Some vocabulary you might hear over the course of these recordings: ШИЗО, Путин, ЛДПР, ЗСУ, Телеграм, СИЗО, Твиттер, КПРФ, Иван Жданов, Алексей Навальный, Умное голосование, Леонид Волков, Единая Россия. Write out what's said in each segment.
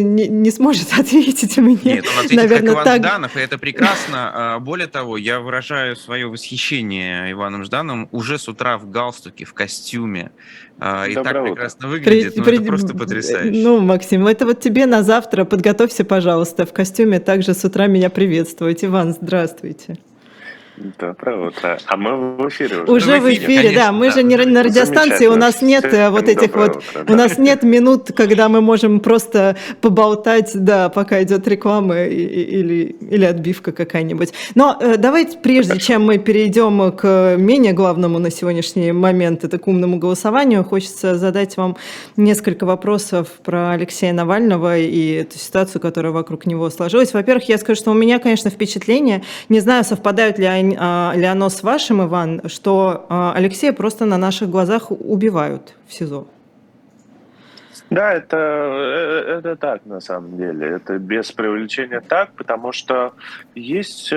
не сможет ответить мне. Нет, он ответит, наверное, как Иван Жданов, и это прекрасно. Более того, я выражаю свое восхищение Иваном Ждановым уже с утра в галстуке, в костюме. И так прекрасно выглядит, это просто потрясающе. Ну, Максим, это вот тебе на завтра. Подготовься, пожалуйста, в костюме также с утра меня приветствовать. Иван, здравствуйте. Доброе утро. А мы в эфире уже. Уже в эфире, конечно, да. Мы же не на радиостанции, у нас нет вот этих вот, утро, да. У нас нет минут, когда мы можем просто поболтать, да, пока идет реклама или отбивка какая-нибудь. Но давайте, прежде чем мы перейдем к менее главному на сегодняшний момент, это к умному голосованию, хочется задать вам несколько вопросов про Алексея Навального и эту ситуацию, которая вокруг него сложилась. Во-первых, я скажу, что у меня, конечно, впечатление, не знаю, совпадают ли они, Леонид, с вашим, Иван, что Алексея просто на наших глазах убивают в СИЗО? Да, это так на самом деле. Это без привлечения так, потому что есть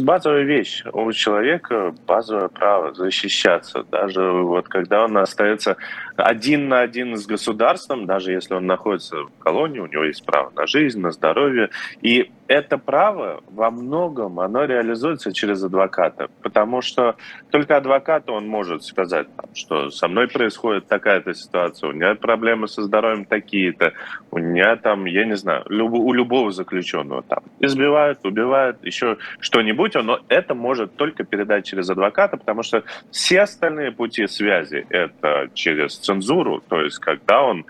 базовая вещь. У человека базовое право защищаться. Даже вот когда он остается один на один с государством, даже если он находится в колонии, у него есть право на жизнь, на здоровье. И это право во многом, оно реализуется через адвоката, потому что только адвокат, он может сказать, что со мной происходит такая-то ситуация, у меня проблемы со здоровьем такие-то, у меня там, я не знаю, у любого заключенного там избивают, убивают, еще что-нибудь, но это может только передать через адвоката, потому что все остальные пути связи это через цензуру, то есть когда он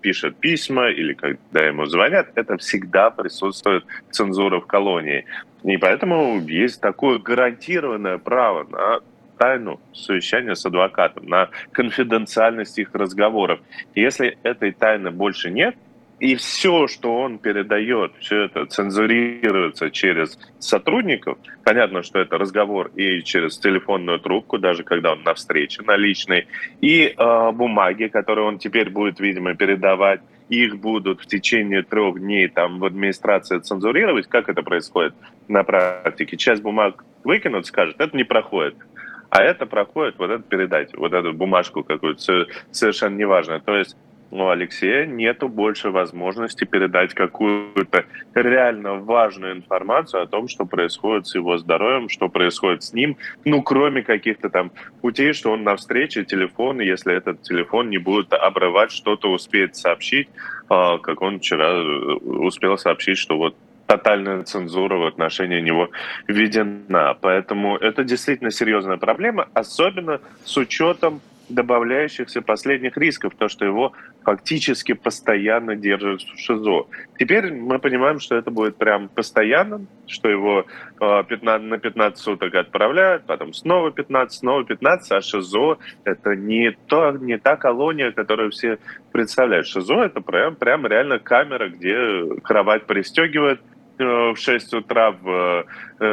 пишет письма или когда ему звонят, это всегда присутствует цензура в колонии. И поэтому есть такое гарантированное право на тайну совещания с адвокатом, на конфиденциальность их разговоров. И если этой тайны больше нет, и все, что он передает, все это цензурируется через сотрудников, понятно, что это разговор и через телефонную трубку, даже когда он на встрече, на личной, и бумаги, которые он теперь будет, видимо, передавать, их будут в течение 3 дней там в администрации цензурировать. Как это происходит на практике? Часть бумаг выкинут, скажут, это не проходит. А это проходит, вот это передайте, вот эту бумажку какую-то, совершенно неважно. То есть у Алексея нету больше возможности передать какую-то реально важную информацию о том, что происходит с его здоровьем, что происходит с ним, ну, кроме каких-то там путей, что он на встрече, телефон, если этот телефон не будет обрывать, что-то успеет сообщить, как он вчера успел сообщить, что вот тотальная цензура в отношении него введена. Поэтому это действительно серьезная проблема, особенно с учетом добавляющихся последних рисков, то, что его фактически постоянно держат в ШИЗО. Теперь мы понимаем, что это будет прям постоянно, что его на 15 суток отправляют, потом снова 15, снова 15, а ШИЗО — это не та колония, которую все представляют. ШИЗО — это прям реально камера, где кровать пристегивают, в 6 утра, в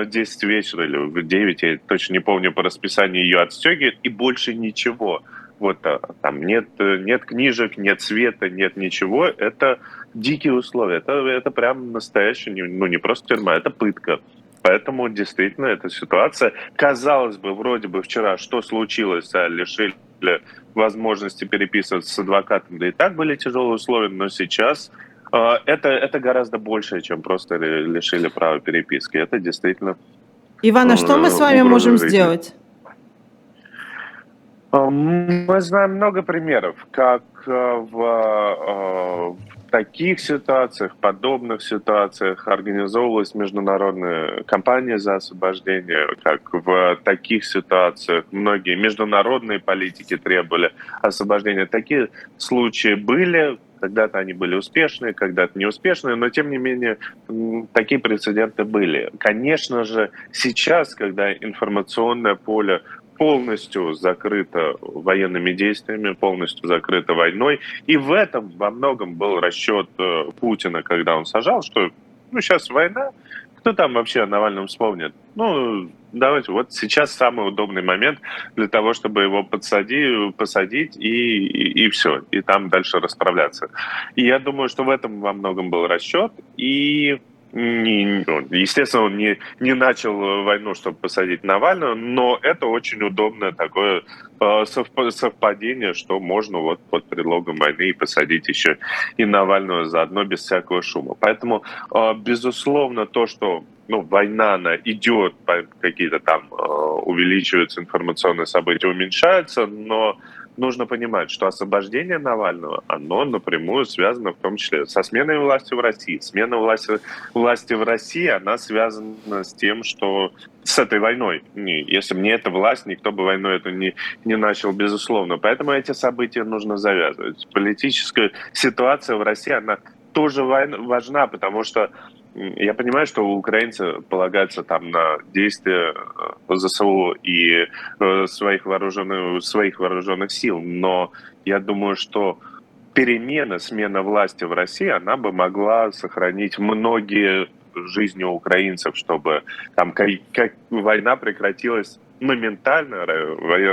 10 вечера или в 9, я точно не помню, по расписанию ее отстегивают, и больше ничего. Вот там нет книжек, нет света, нет ничего. Это дикие условия. Это прям настоящая, ну не просто тюрьма, это пытка. Поэтому действительно эта ситуация, казалось бы, вроде бы вчера, что случилось, а лишили возможности переписываться с адвокатом, да и так были тяжелые условия, но сейчас... Это гораздо больше, чем просто лишили права переписки. Это действительно... Иван, а что мы с вами можем сделать? Мы знаем много примеров, как в таких ситуациях, подобных ситуациях организовывалась международная кампания за освобождение, как в таких ситуациях многие международные политики требовали освобождения. Такие случаи были... Когда-то они были успешные, когда-то неуспешные, но, тем не менее, такие прецеденты были. Конечно же, сейчас, когда информационное поле полностью закрыто военными действиями, полностью закрыто войной, и в этом во многом был расчет Путина, когда он сажал, что сейчас война, кто там вообще о Навальном вспомнит? Давайте, вот сейчас самый удобный момент для того, чтобы его посадить и все, и там дальше расправляться. И я думаю, что в этом во многом был расчет, и Естественно, он не начал войну, чтобы посадить Навального, но это очень удобное такое совпадение, что можно вот под предлогом войны и посадить еще и Навального заодно без всякого шума. Поэтому, безусловно, то, что война, она идет, какие-то там увеличиваются информационные события, уменьшаются, но нужно понимать, что освобождение Навального, оно напрямую связано в том числе со сменой власти в России. Смена власти в России, она связана с тем, что с этой войной. Если бы не эта власть, никто бы войну эту не начал, безусловно. Поэтому эти события нужно завязывать. Политическая ситуация в России, она тоже важна, потому что я понимаю, что украинцы полагаются там на действия ЗСУ и своих вооруженных сил, но я думаю, что смена власти в России, она бы могла сохранить многие жизни украинцев, чтобы там как война прекратилась моментально,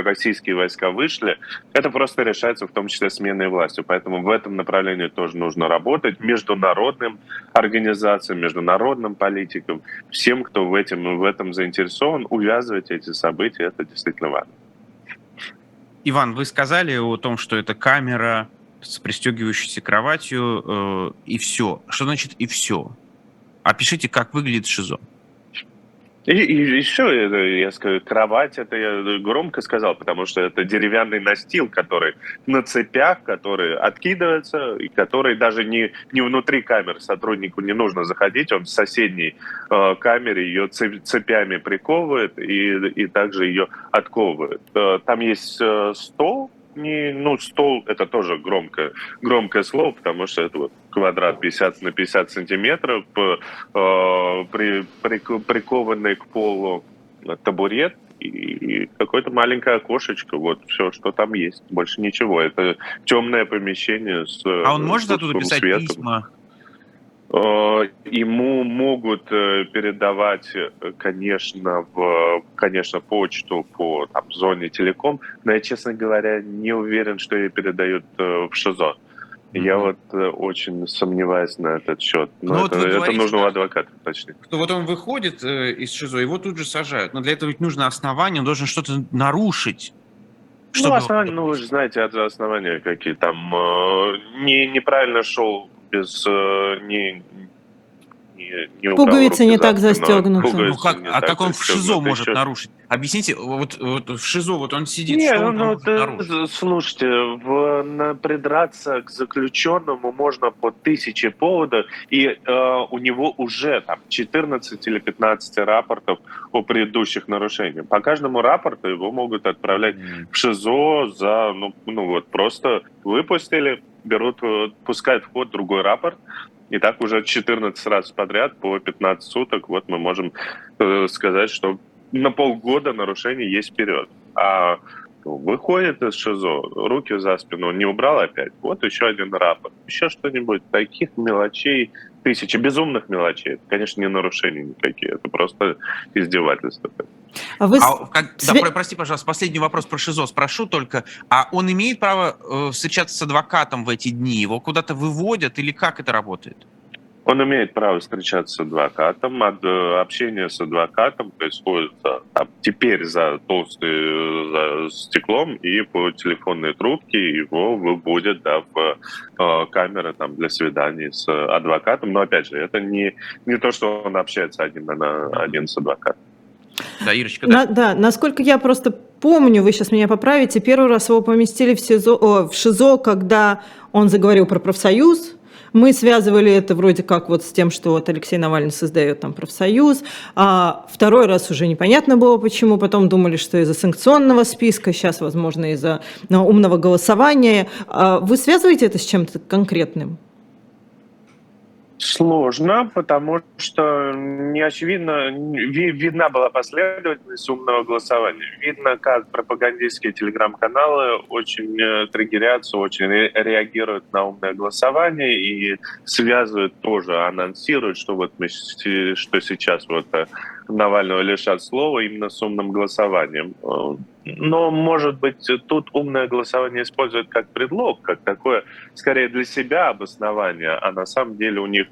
российские войска вышли. Это просто решается в том числе сменой власти. Поэтому в этом направлении тоже нужно работать международным организациям, международным политикам, всем, кто в этом заинтересован, увязывать эти события. Это действительно важно. Иван, вы сказали о том, что это камера с пристегивающейся кроватью и все. Что значит «и все»? Опишите, как выглядит ШИЗО. И еще, я скажу, кровать, это я громко сказал, потому что это деревянный настил, который на цепях, который откидывается, и который даже не внутри камеры, сотруднику не нужно заходить, он в соседней камере ее цепями приковывает и также ее отковывает. Там есть стол. Стол — это тоже громкое слово, потому что это квадрат 50 на 50 сантиметров, прикованный к полу табурет и какое-то маленькое окошечко. Вот все, что там есть, больше ничего. Это темное помещение с светом. А он может оттуда писать письма? Ему могут передавать, конечно, почту по зоне телеком, но я, честно говоря, не уверен, что ей передают в ШИЗО. Mm-hmm. Я очень сомневаюсь на этот счет. Но это нужно у адвоката, точнее. Что вот он выходит из ШИЗО, его тут же сажают. Но для этого ведь нужно основание, он должен что-то нарушить. Основание, вы же знаете, основания какие там. Неправильно шел без... Пуговицы не так застегнуты. Как он в ШИЗО может нарушить? Объясните, вот в ШИЗО он сидит, что он может нарушить? Слушайте, придраться к заключенному можно по 1000 поводов, и у него уже 14 или 15 рапортов о предыдущих нарушениях. По каждому рапорту его могут отправлять в ШИЗО за, просто выпустили, пускают в ход другой рапорт, и так уже 14 раз подряд по 15 суток. Мы можем сказать, что на полгода нарушений есть вперед. А выходит из ШИЗО, руки за спину не убрал опять. Еще один рапорт, еще что-нибудь. Таких мелочей тысячи, безумных мелочей. Это, конечно, не нарушения никакие, это просто издевательство. Прости, пожалуйста, последний вопрос про ШИЗО спрошу только. А он имеет право встречаться с адвокатом в эти дни? Его куда-то выводят или как это работает? Он имеет право встречаться с адвокатом. Общение с адвокатом происходит теперь за толстым стеклом, и по телефонной трубке его выводят в камеры для свиданий с адвокатом. Но, опять же, это не то, что он общается один с адвокатом. Да, Ирочка, да. Насколько я просто помню, вы сейчас меня поправите, первый раз его поместили в ШИЗО, когда он заговорил про профсоюз. Мы связывали это вроде как с тем, что Алексей Навальный создает там профсоюз. А второй раз уже непонятно было почему. Потом думали, что из-за санкционного списка, сейчас, возможно, из-за умного голосования. А вы связываете это с чем-то конкретным? Сложно, потому что видна была последовательность умного голосования. Видно, как пропагандистские телеграм-каналы очень триггерятся, очень реагируют на умное голосование и связывают тоже, анонсируют, что сейчас Навального лишат слова именно с умным голосованием. Но, может быть, тут умное голосование используют как предлог, как такое, скорее, для себя обоснование, а на самом деле у них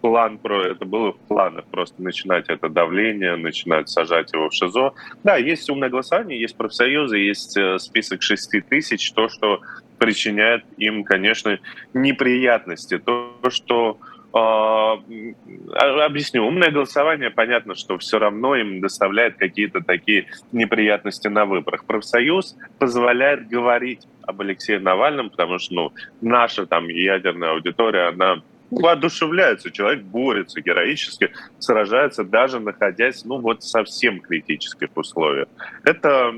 план, это было в планах просто начинать это давление, начинать сажать его в ШИЗО. Да, есть умное голосование, есть профсоюзы, есть список 6000, то, что причиняет им, конечно, неприятности, то, что... Объясню. Умное голосование, понятно, что все равно им доставляет какие-то такие неприятности на выборах. Профсоюз позволяет говорить об Алексее Навальном, потому что наша там ядерная аудитория, она воодушевляется, человек борется героически, сражается, даже находясь в совсем критических условиях. Это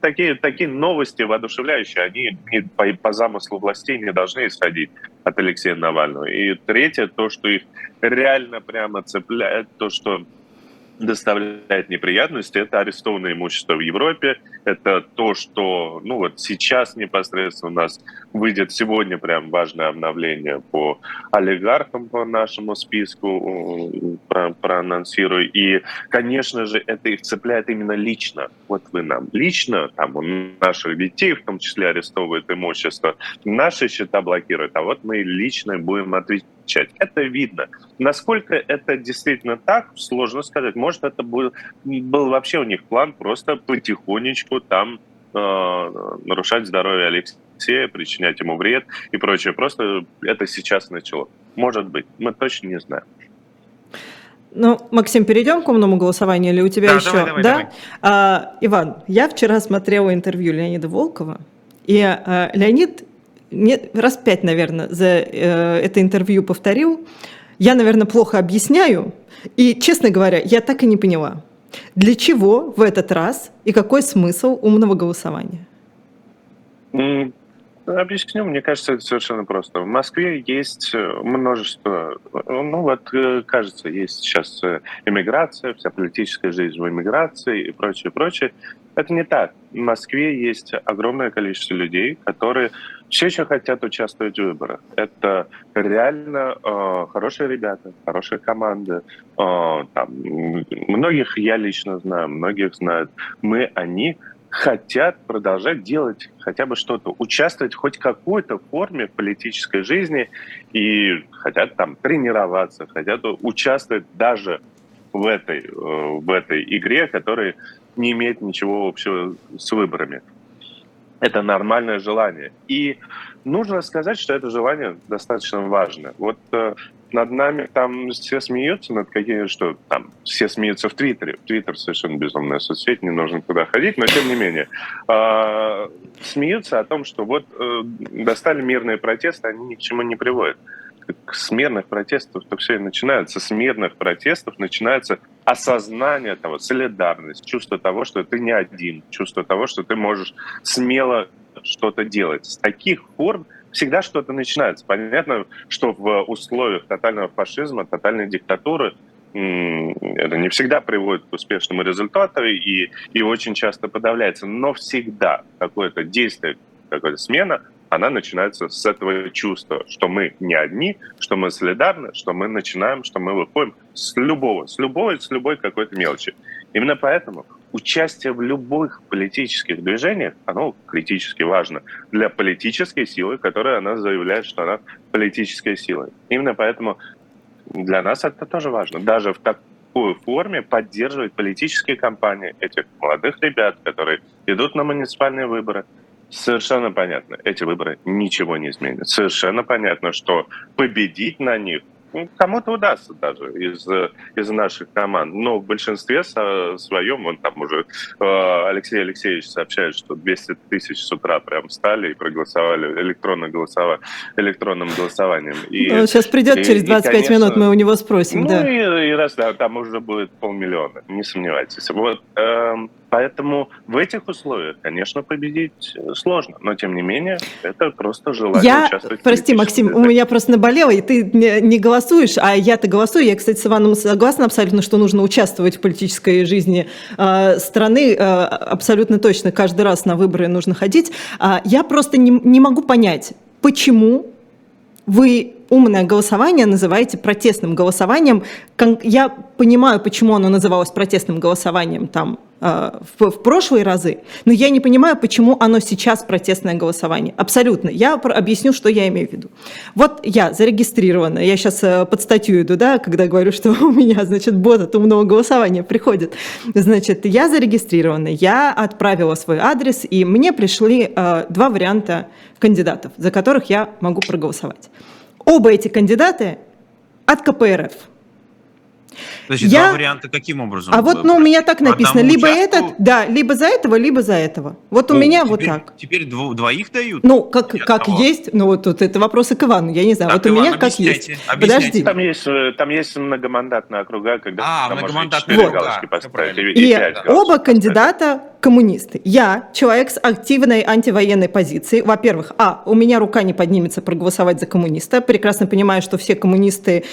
такие новости воодушевляющие, они по замыслу властей не должны исходить от Алексея Навального. И третье, то, что их реально прямо цепляет, то, что доставляет неприятности, это арестованное имущество в Европе, это то, что сейчас непосредственно у нас выйдет сегодня прям важное обновление по олигархам по нашему списку, проанонсирую, и, конечно же, это их цепляет именно лично. Вот вы нам лично, там наших детей в том числе арестовывают имущество, наши счета блокируют, а вот мы лично будем отвечать. Это видно. Насколько это действительно так, сложно сказать. Может, это был вообще у них план просто потихонечку там нарушать здоровье Алексея, причинять ему вред и прочее. Просто это сейчас начало. Может быть. Мы точно не знаем. Максим, перейдем к умному голосованию или у тебя еще? Давай. Иван, я вчера смотрела интервью Леонида Волкова, и Леонид... раз 5, наверное, за это интервью повторил. Я, наверное, плохо объясняю. И, честно говоря, я так и не поняла, для чего в этот раз и какой смысл умного голосования? Объясню. Мне кажется, это совершенно просто. В Москве есть множество... кажется, есть сейчас эмиграция, вся политическая жизнь в эмиграции и прочее, прочее. Это не так. В Москве есть огромное количество людей, которые все еще хотят участвовать в выборах. Это реально хорошие ребята, хорошие команды. Многих я лично знаю, многих знают. Они хотят продолжать делать хотя бы что-то, участвовать хоть в какой-то форме в политической жизни и хотят тренироваться, хотят участвовать даже в этой игре, которая не имеет ничего общего с выборами. Это нормальное желание. И нужно сказать, что это желание достаточно важно. Над нами все смеются, над какими, что все смеются в Твиттере. Твиттер совершенно безумная соцсеть, не нужно туда ходить, но тем не менее. Смеются о том, что достали мирные протесты, они ни к чему не приводят. С мирных протестов то все и начинается. С мирных протестов начинается осознание этого, солидарность, чувство того, что ты не один, чувство того, что ты можешь смело что-то делать. С таких форм всегда что-то начинается. Понятно, что в условиях тотального фашизма, тотальной диктатуры это не всегда приводит к успешному результату и очень часто подавляется. Но всегда какое-то действие, какая-то смена, она начинается с этого чувства, что мы не одни, что мы солидарны, что мы начинаем, что мы выходим с любой какой-то мелочи. Именно поэтому участие в любых политических движениях, оно критически важно для политической силы, которая она заявляет, что она политическая сила. Именно поэтому для нас это тоже важно. Даже в такой форме поддерживать политические кампании этих молодых ребят, которые идут на муниципальные выборы. Совершенно понятно, эти выборы ничего не изменят. Совершенно понятно, что победить на них кому-то удастся даже из наших команд. Но в большинстве своем, уже Алексей Алексеевич сообщает, что 200 тысяч с утра прям встали и проголосовали электронным голосованием. И, сейчас придет через 25 минут, мы у него спросим. Там уже будет 500 000, не сомневайтесь. Поэтому в этих условиях, конечно, победить сложно, но тем не менее это просто желание участвовать. Прости, Максим, у меня просто наболело, и ты не голосуешь, а я-то голосую. Я, кстати, с Иваном согласна абсолютно, что нужно участвовать в политической жизни страны. Абсолютно точно, каждый раз на выборы нужно ходить. Я просто не могу понять, почему вы «Умное голосование» называете протестным голосованием. Я понимаю, почему оно называлось протестным голосованием там, в прошлые разы, но я не понимаю, почему оно сейчас протестное голосование. Абсолютно. Я объясню, что я имею в виду. Вот я зарегистрирована, я сейчас под статью иду, да, когда говорю, что у меня, значит, бот от умного голосования приходит. Значит, я зарегистрирована, я отправила свой адрес, и мне пришли два варианта кандидатов, за которых я могу проголосовать. Оба эти кандидаты от КПРФ. То есть два варианта каким образом? А вот у меня так написано, либо участку... этот, да, либо за этого, либо за этого. Вот у меня теперь, вот так. Теперь двоих дают? Ну, как есть, ну вот тут это вопросы к Ивану, я не знаю. Так, вот Иван, у меня как есть. Объясняйте. Подожди. Там есть многомандатные округа, когда многомандатные вот. Галочки поставили. И оба кандидата коммунисты. Я человек с активной антивоенной позицией. Во-первых, у меня рука не поднимется проголосовать за коммуниста. Прекрасно понимаю, что все коммунисты...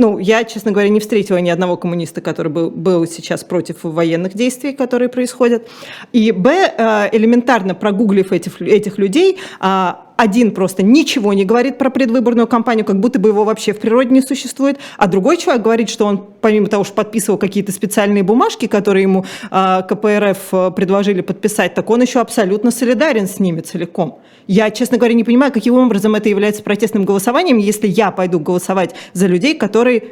я, честно говоря, не встретила ни одного коммуниста, который был сейчас против военных действий, которые происходят. И, элементарно прогуглив этих людей, один просто ничего не говорит про предвыборную кампанию, как будто бы его вообще в природе не существует, а другой человек говорит, что он, помимо того, что подписывал какие-то специальные бумажки, которые ему КПРФ предложили подписать, так он еще абсолютно солидарен с ними целиком. Я, честно говоря, не понимаю, каким образом это является протестным голосованием, если я пойду голосовать за людей, которые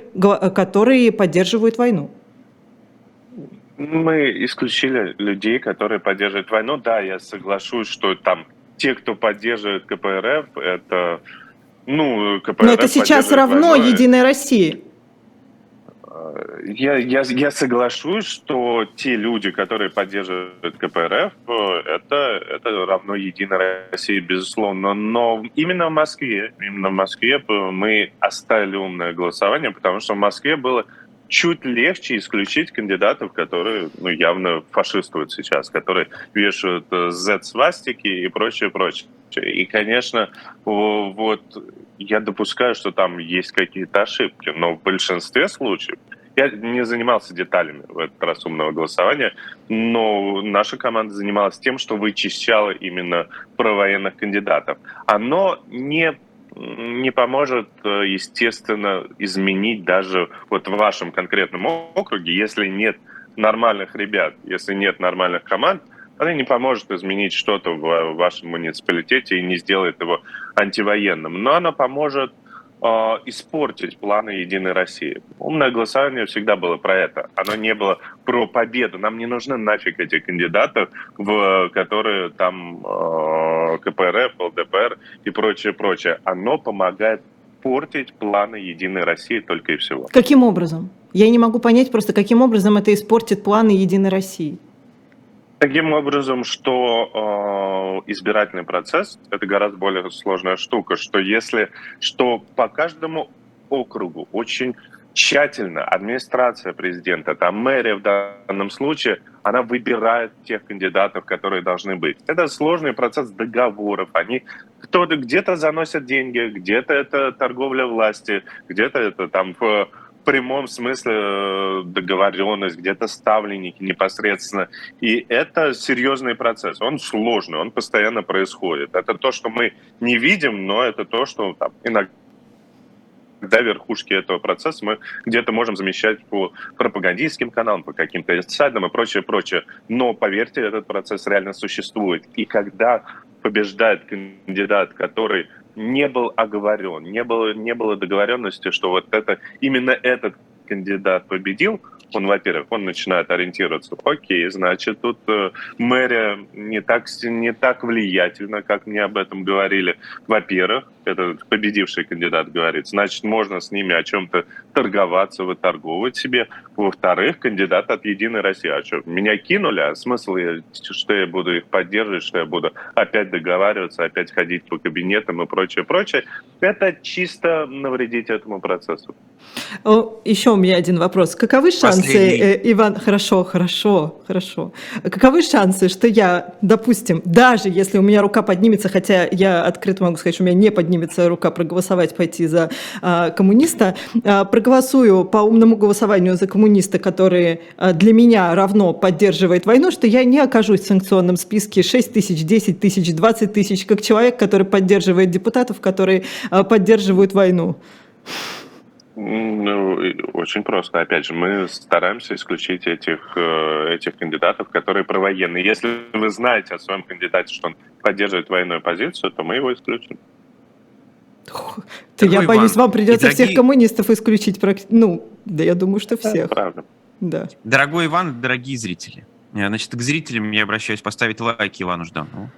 поддерживают войну. Мы исключили людей, которые поддерживают войну. Да, я соглашусь, что там те, кто поддерживает КПРФ, это... КПРФ. Но это сейчас равно войну. Единой России. Я соглашусь, что те люди, которые поддерживают КПРФ, это равно Единой России, безусловно. Но именно в Москве мы оставили умное голосование, потому что в Москве было чуть легче исключить кандидатов, которые явно фашистуют сейчас, которые вешают Z-свастики и прочее. И, конечно, вот я допускаю, что там есть какие-то ошибки, но в большинстве случаев я не занимался деталями в этот раз умного голосования, но наша команда занималась тем, что вычищала именно провоенных кандидатов. Оно не поможет, естественно, изменить даже вот в вашем конкретном округе, если нет нормальных ребят, если нет нормальных команд, она не поможет изменить что-то в вашем муниципалитете и не сделает его антивоенным. Но она поможет испортить планы Единой России. Умное голосование всегда было про это. Оно не было про победу. Нам не нужны нафиг эти кандидаты, которые там КПРФ, ЛДПР и прочее. Оно помогает портить планы Единой России только и всего. Каким образом? Я не могу понять просто, каким образом это испортит планы Единой России. Таким образом, что избирательный процесс — это гораздо более сложная штука, что по каждому округу очень тщательно администрация президента, там мэрия в данном случае, она выбирает тех кандидатов, которые должны быть. Это сложный процесс договоров. Они кто-то где-то заносят деньги, где-то это торговля власти, где-то это там... В прямом смысле договоренность, где-то ставленники непосредственно. И это серьезный процесс. Он сложный, он постоянно происходит. Это то, что мы не видим, но это то, что там, иногда верхушки этого процесса мы где-то можем замещать по пропагандистским каналам, по каким-то инсайдам и прочее. Но, поверьте, этот процесс реально существует. И когда побеждает кандидат, который... не был оговорен, не было договоренности, что вот это именно этот кандидат победил, он, во-первых, начинает ориентироваться. Окей, значит, тут мэрия не так влиятельна, как мне об этом говорили. Во-первых, это победивший кандидат говорит, значит, можно с ними о чем-то торговаться, выторговывать себе. Во-вторых, кандидат от Единой России. А что, меня кинули? А смысл, что я буду их поддерживать, что я буду опять договариваться, опять ходить по кабинетам и прочее. Это чисто навредить этому процессу. Еще у меня один вопрос. Каковы шансы, Иван? Хорошо. Каковы шансы, что я, допустим, даже если у меня рука поднимется, хотя я открыто могу сказать, что у меня не поднимется, поднимется рука проголосовать, пойти за коммуниста. Проголосую по умному голосованию за коммуниста, который для меня равно поддерживает войну, что я не окажусь в санкционном списке 6 тысяч, 10 тысяч, 20 тысяч, как человек, который поддерживает депутатов, которые поддерживают войну. Ну, очень просто. Опять же, мы стараемся исключить этих кандидатов, которые провоенные. Если вы знаете о своем кандидате, что он поддерживает военную позицию, то мы его исключим. Я боюсь, вам придется всех коммунистов исключить. Ну, да, я думаю, что всех. Правда. Да. Дорогой Иван, дорогие зрители. Значит, к зрителям я обращаюсь поставить лайки Ивану Жданову.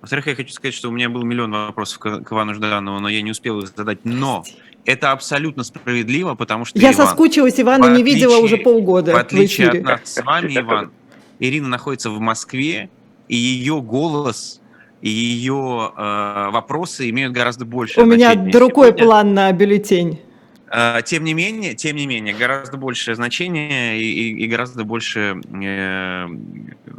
Во-вторых, я хочу сказать, что у меня был миллион вопросов к Ивану Жданову, но я не успел их задать. Но это абсолютно справедливо, потому что... Я соскучилась, Ивана не видела уже полгода. В отличие от нас с вами, Иван, Ирина находится в Москве, и ее голос, и ее вопросы имеют гораздо больше. У меня другой план на бюллетень. Тем не менее, гораздо большее значение и гораздо больше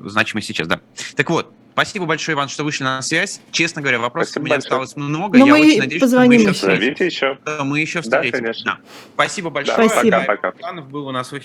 значимость сейчас, да. Так вот, спасибо большое, Иван, что вышли на связь. Честно говоря, вопросов у меня осталось много. Но я очень надеюсь, что мы еще встретимся. Да, конечно. Да. Спасибо большое. Спасибо. Пока. Иванов был у нас в эфире.